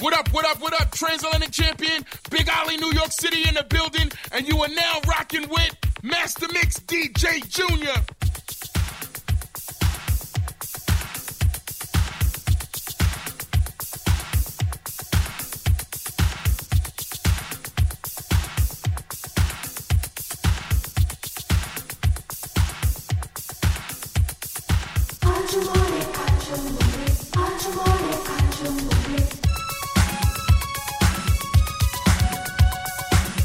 What up, transatlantic champion, Big Ollie, New York City in the building, and you are now rocking with Master Mix DJ Junior. I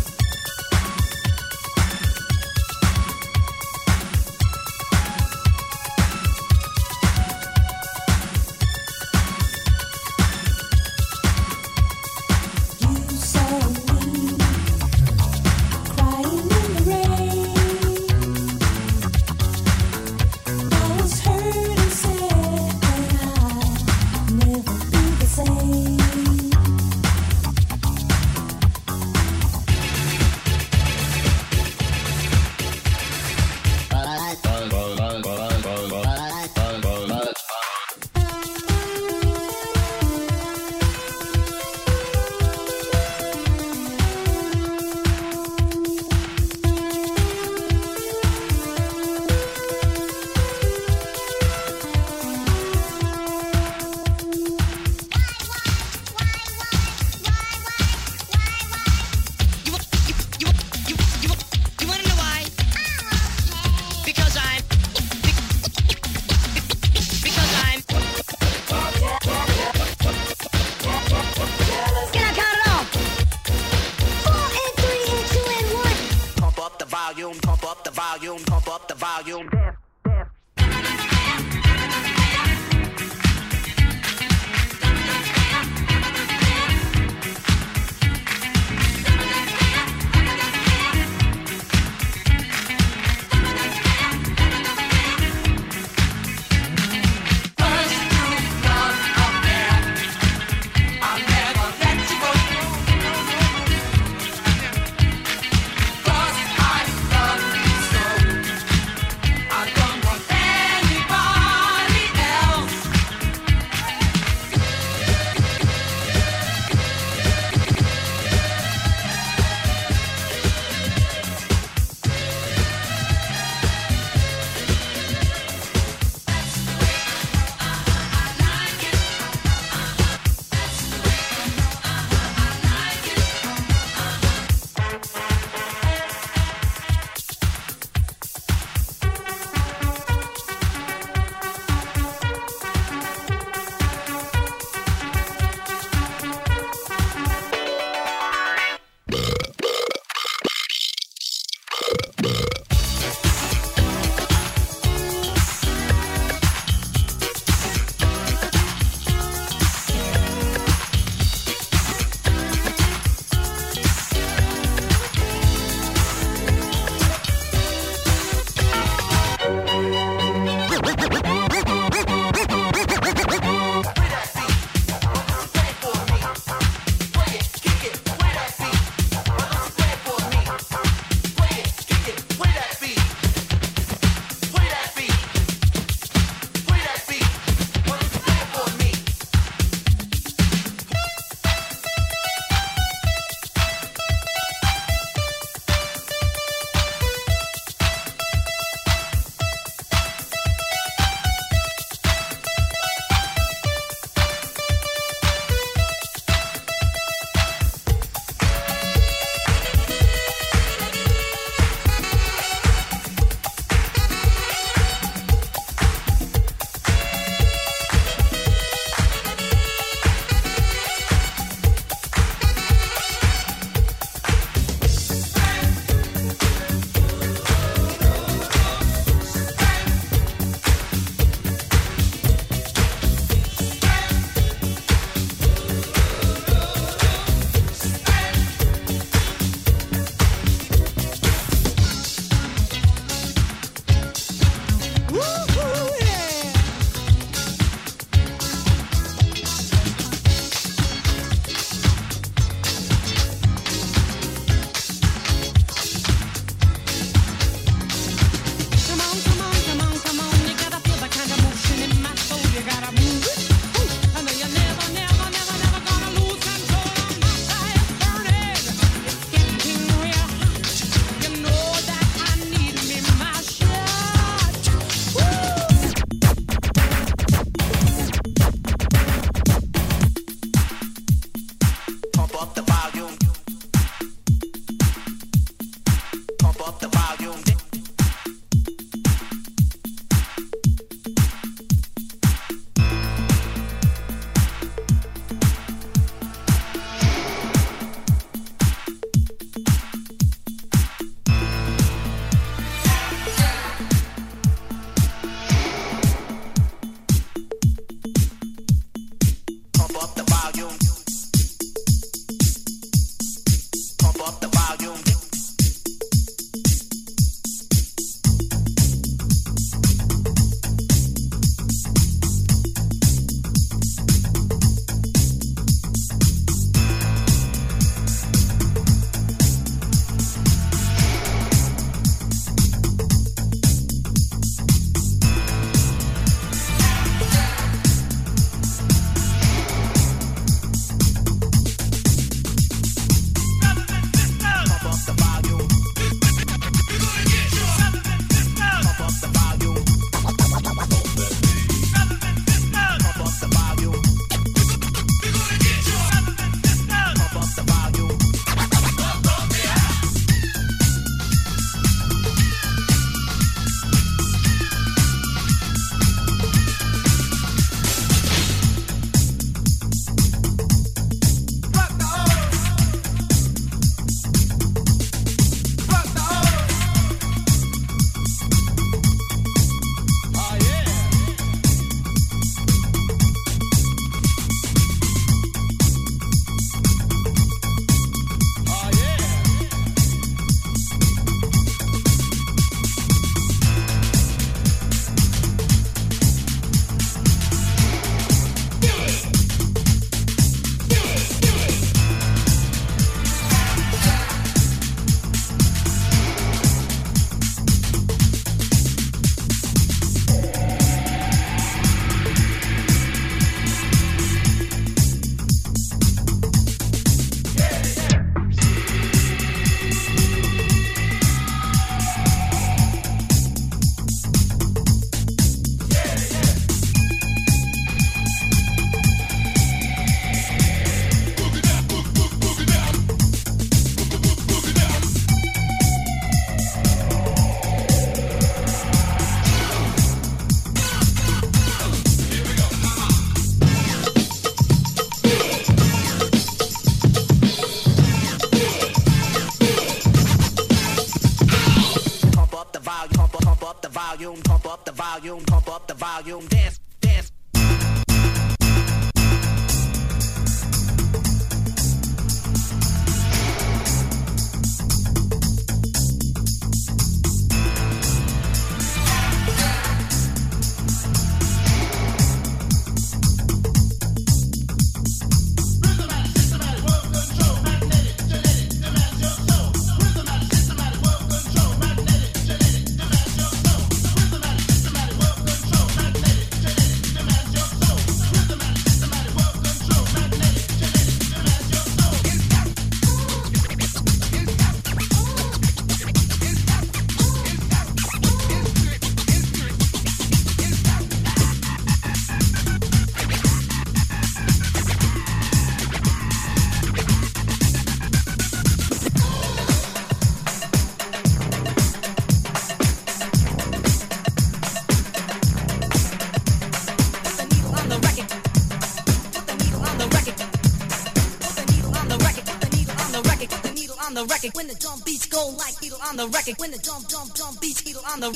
volume, pump up the volume, dance, dance. When the drum beats go like needle on the record, when the drum beats needle on the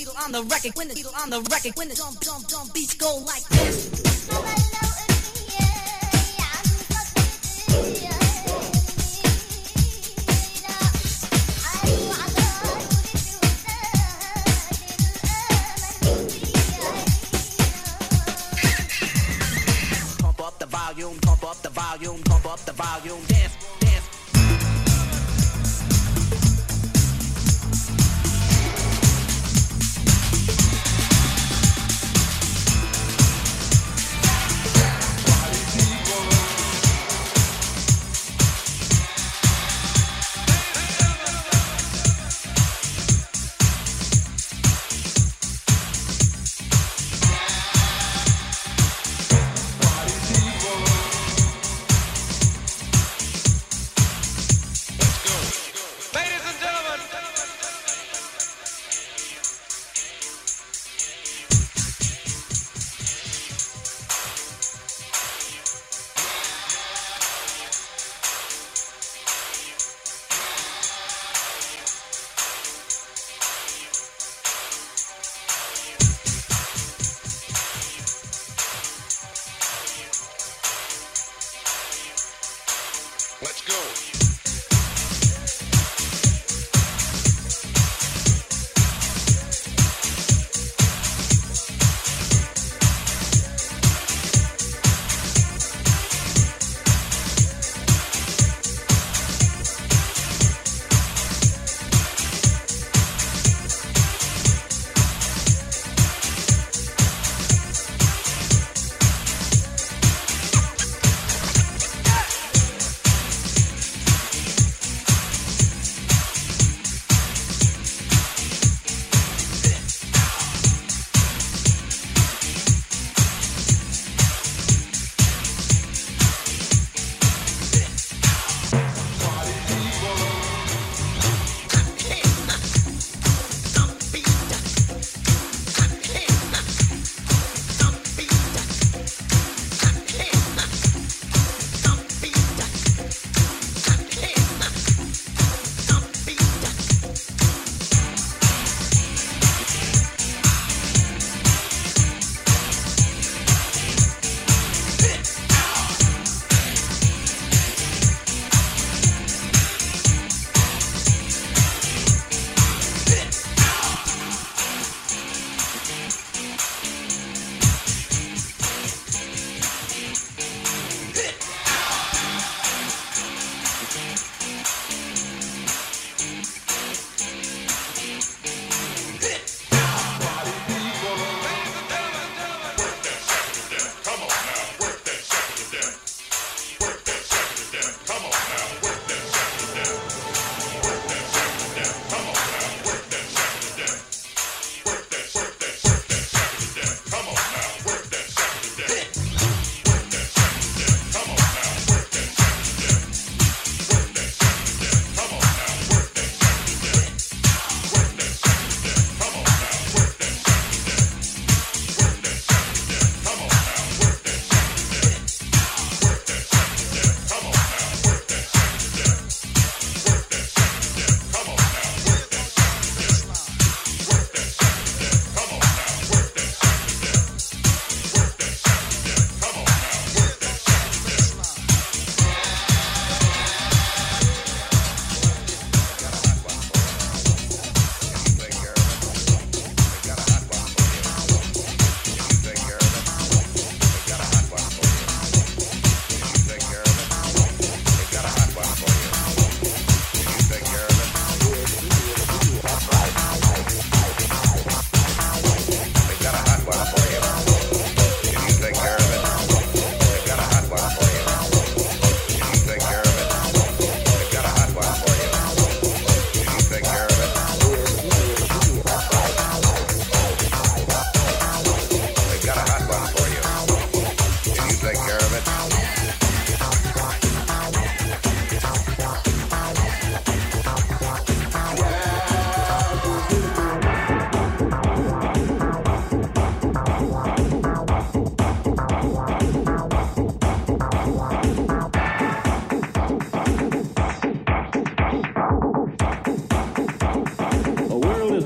record, when the needle on the record, when the drum beats go like this. Pump up the volume, pump up the volume, pump up the volume, dance.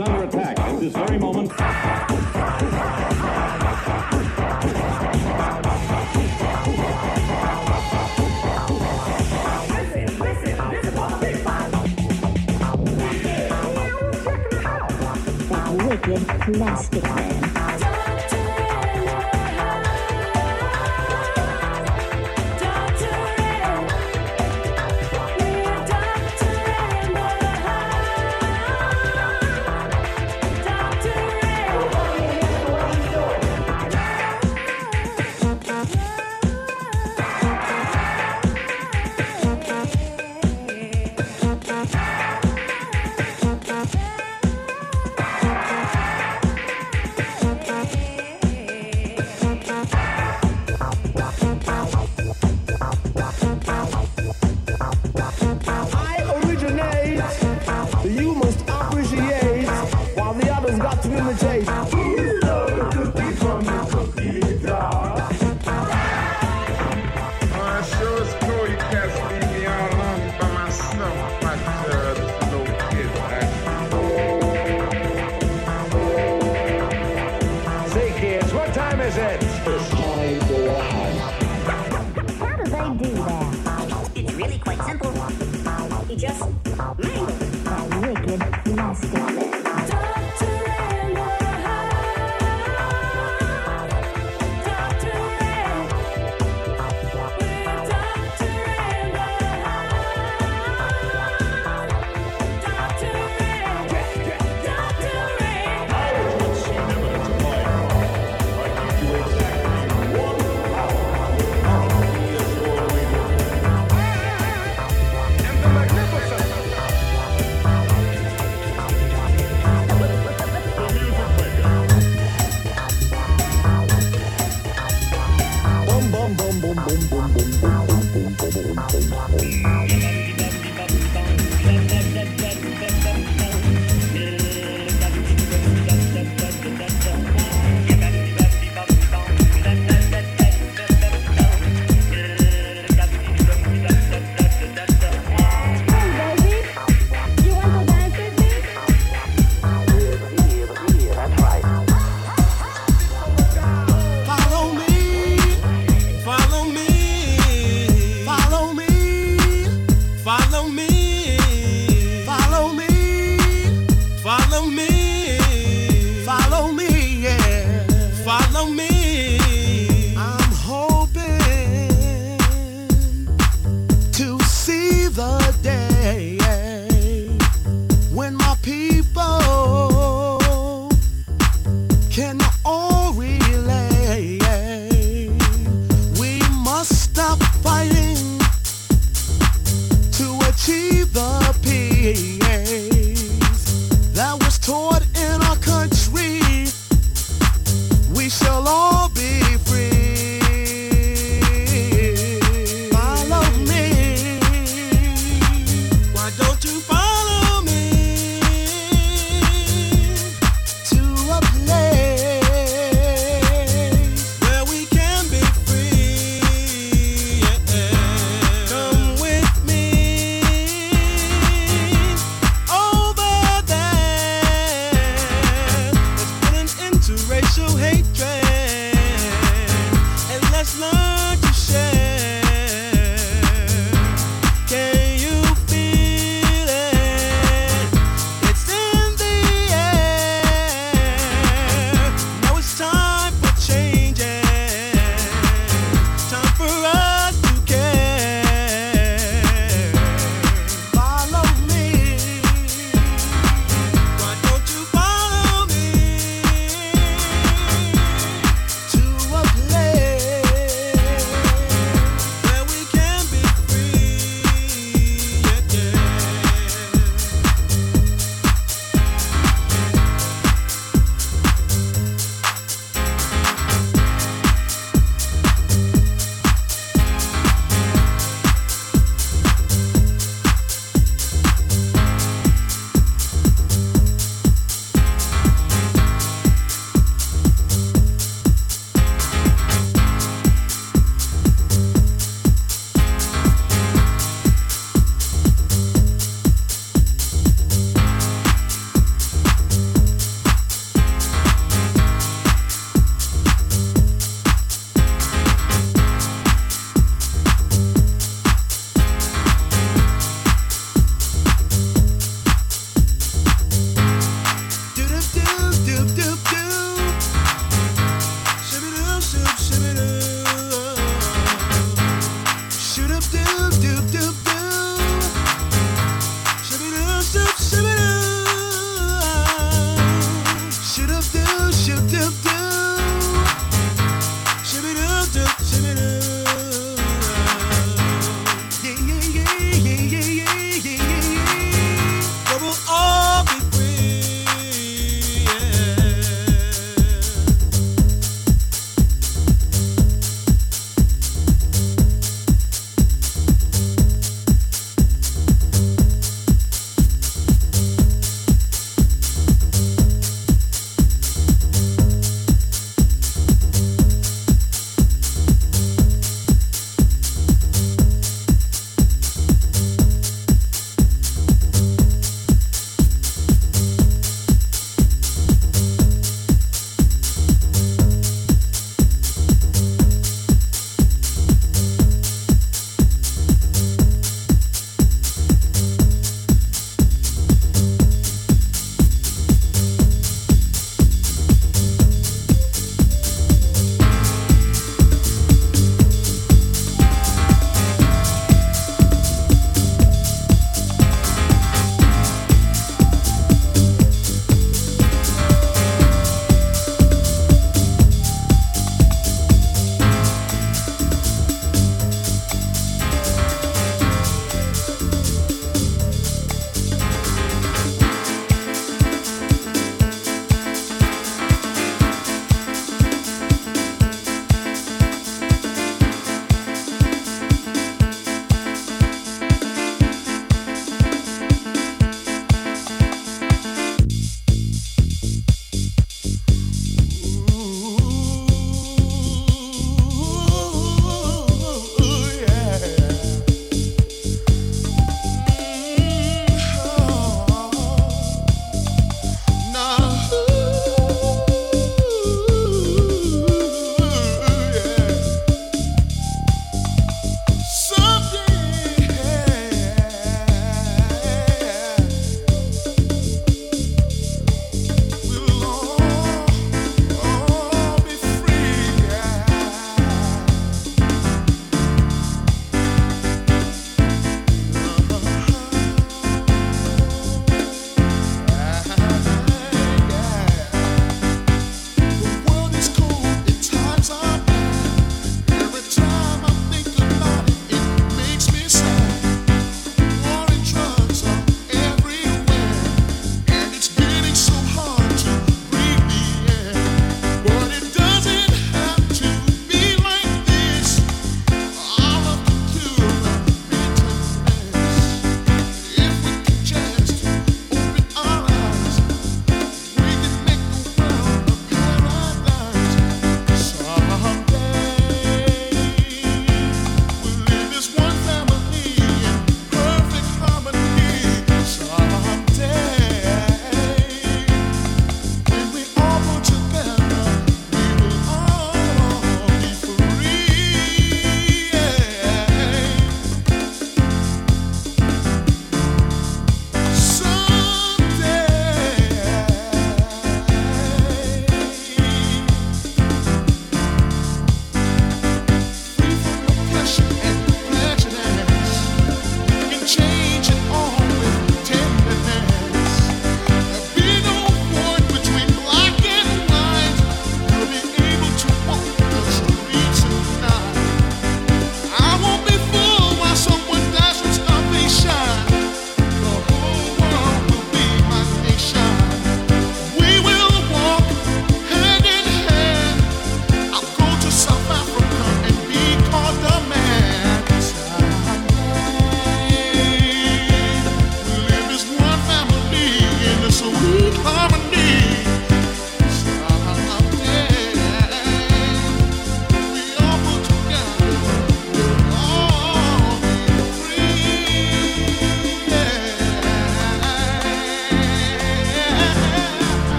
is under attack at this very moment. Wicked plastic man. Follow me.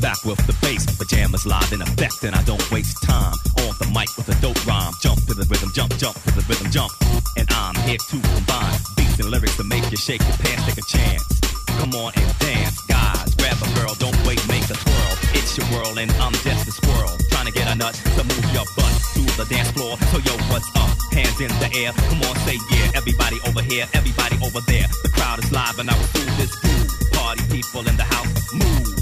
back with the bass. Pajamas live in effect, and I don't waste time on the mic with a dope rhyme. Jump to the rhythm, jump to the rhythm, jump. And I'm here to combine beats and lyrics to make you shake your pants. Take a chance, come on and dance, guys. Grab a girl, don't wait, make a twirl. It's your world, and I'm just a squirrel trying to get a nut to move your butt to the dance floor. So yo, what's up? Hands in the air, come on, say yeah. Everybody over here, everybody over there. The crowd is live, and I will do this groove. Party people in the house, move.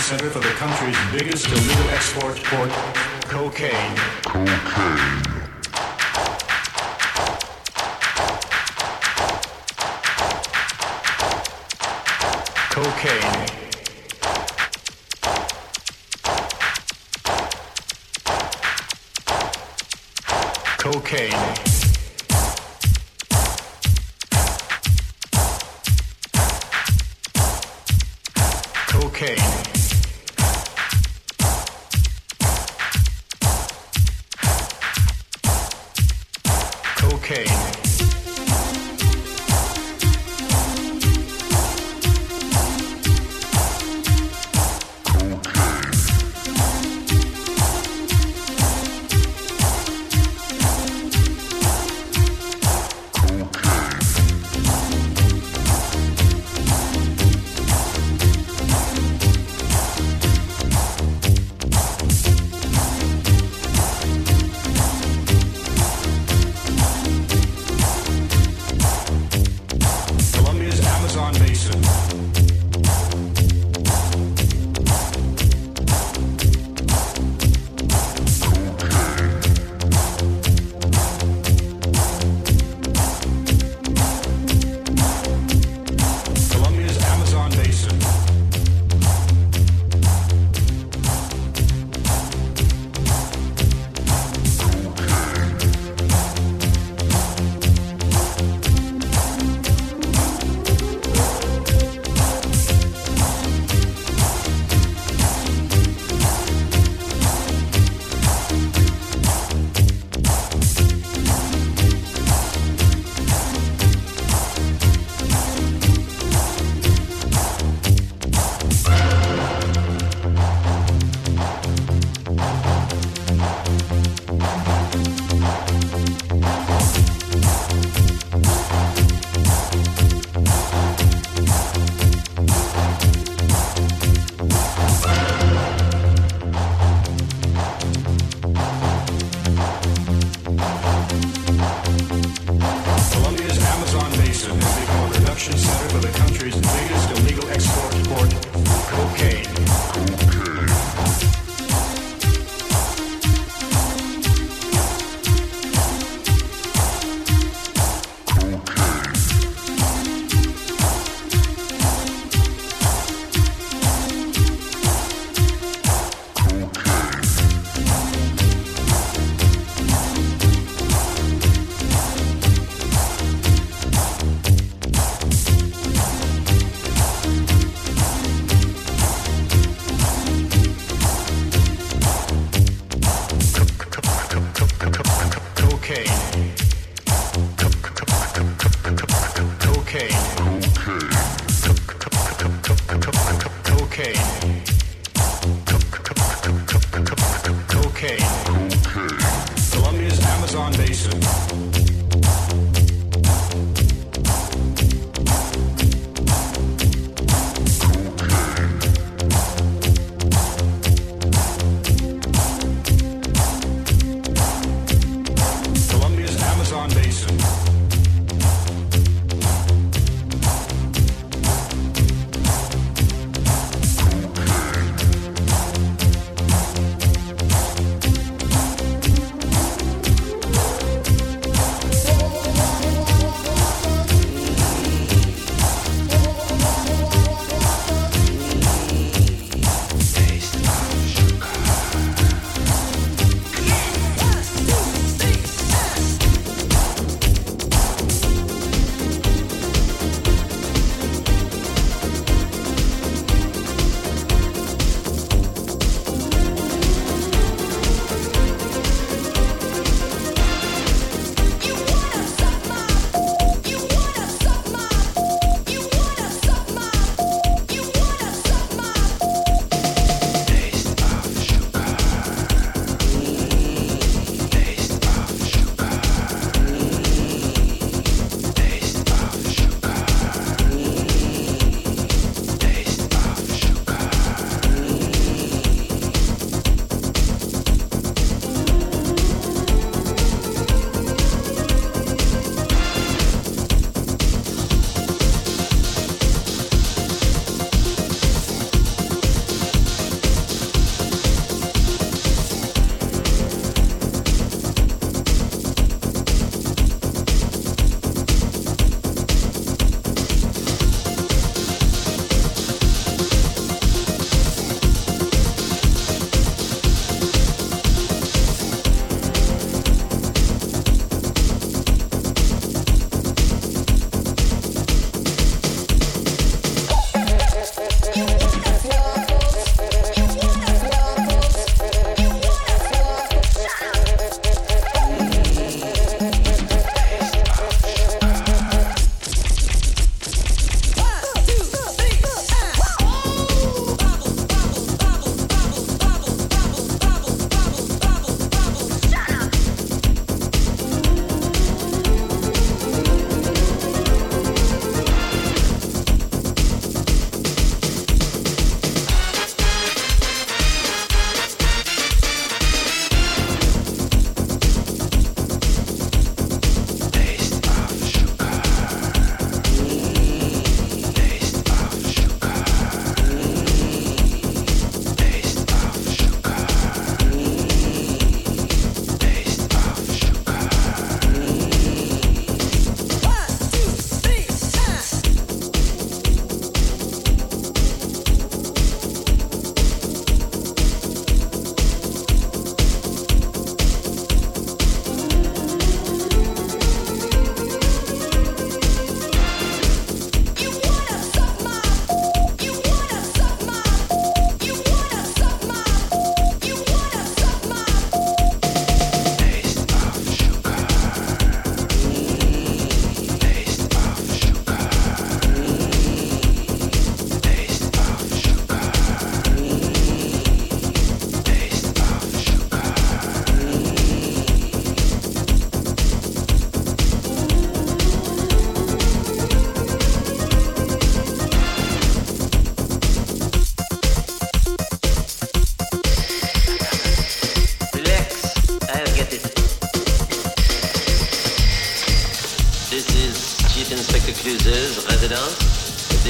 Center for the country's biggest illegal export port, cocaine.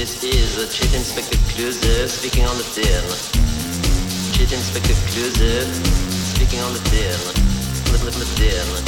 This is a Chief Inspector Clouseau speaking on the tin. Chief Inspector Clouseau speaking on the tin. The tin.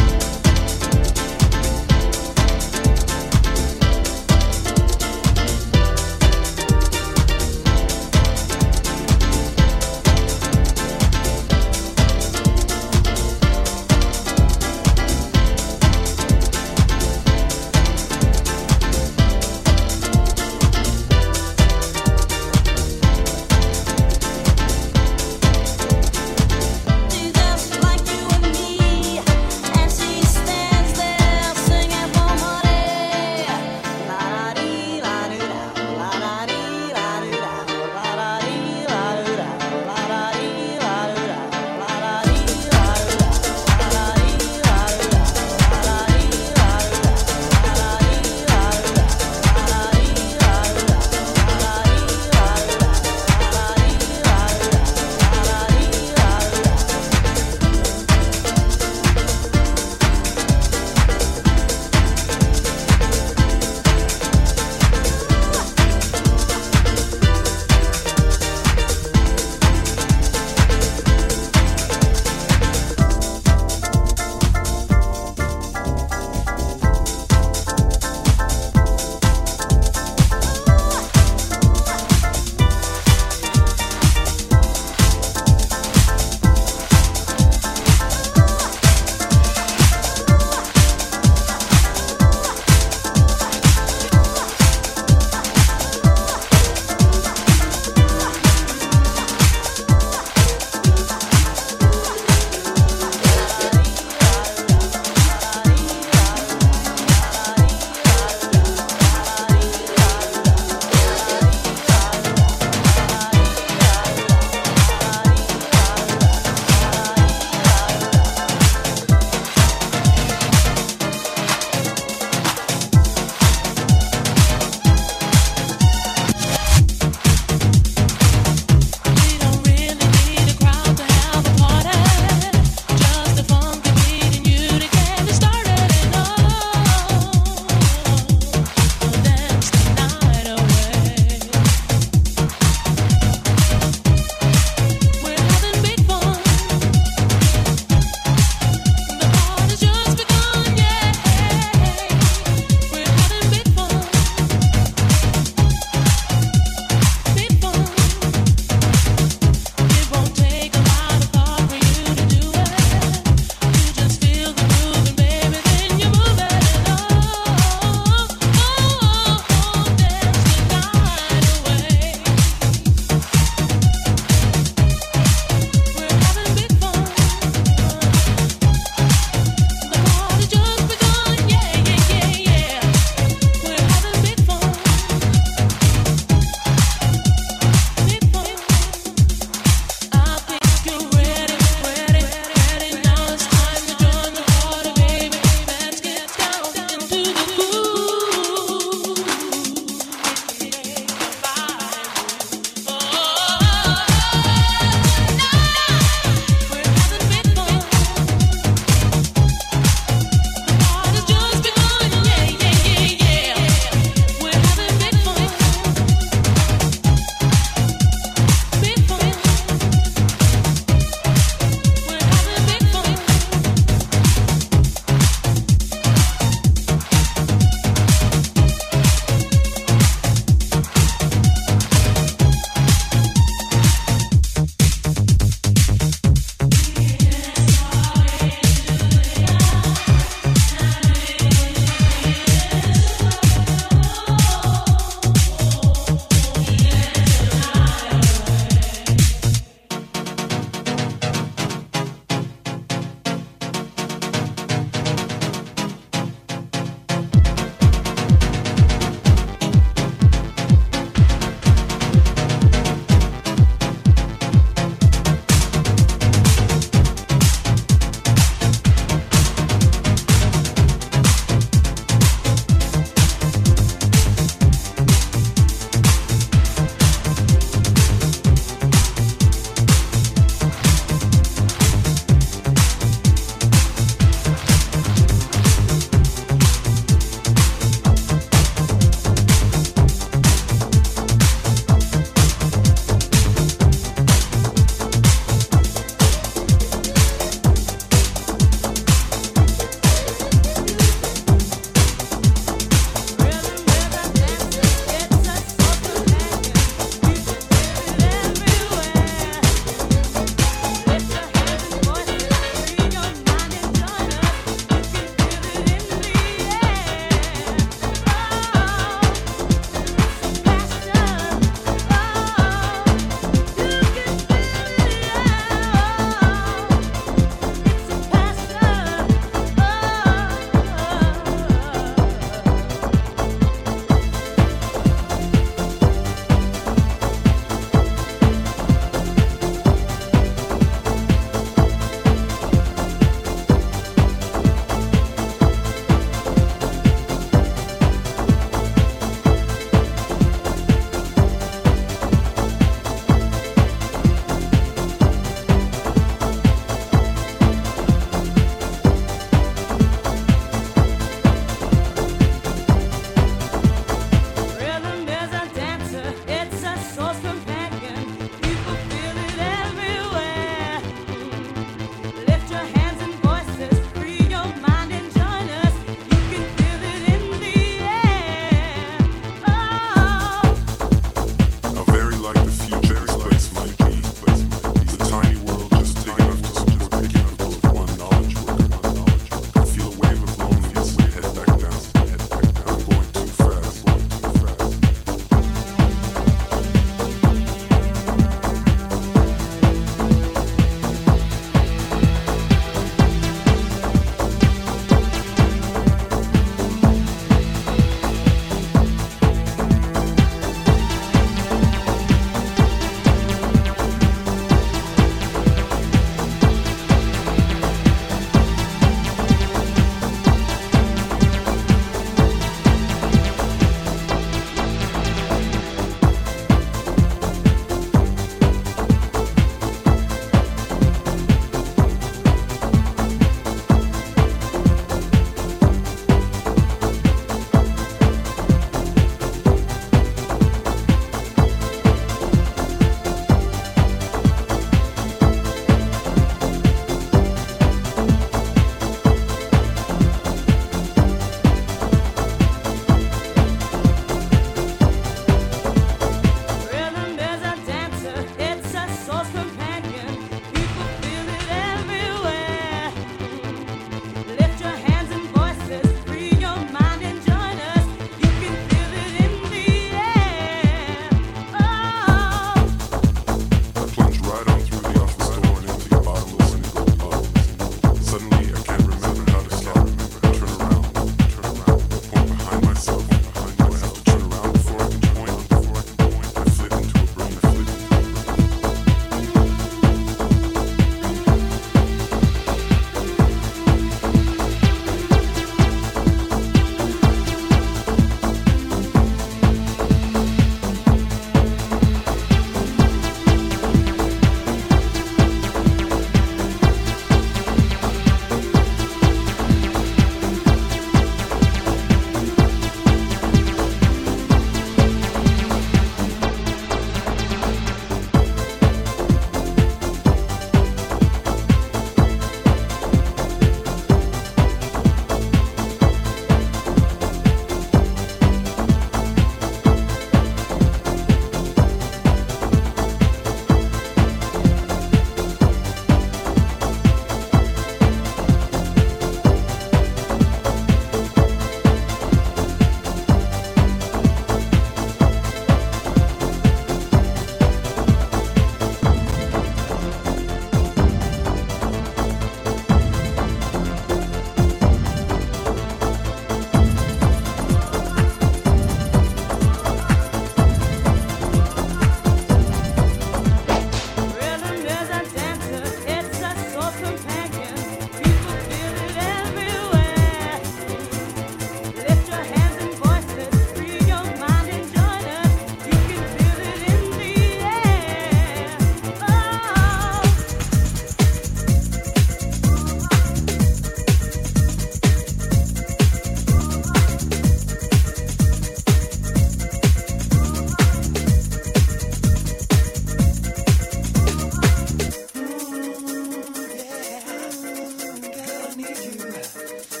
you.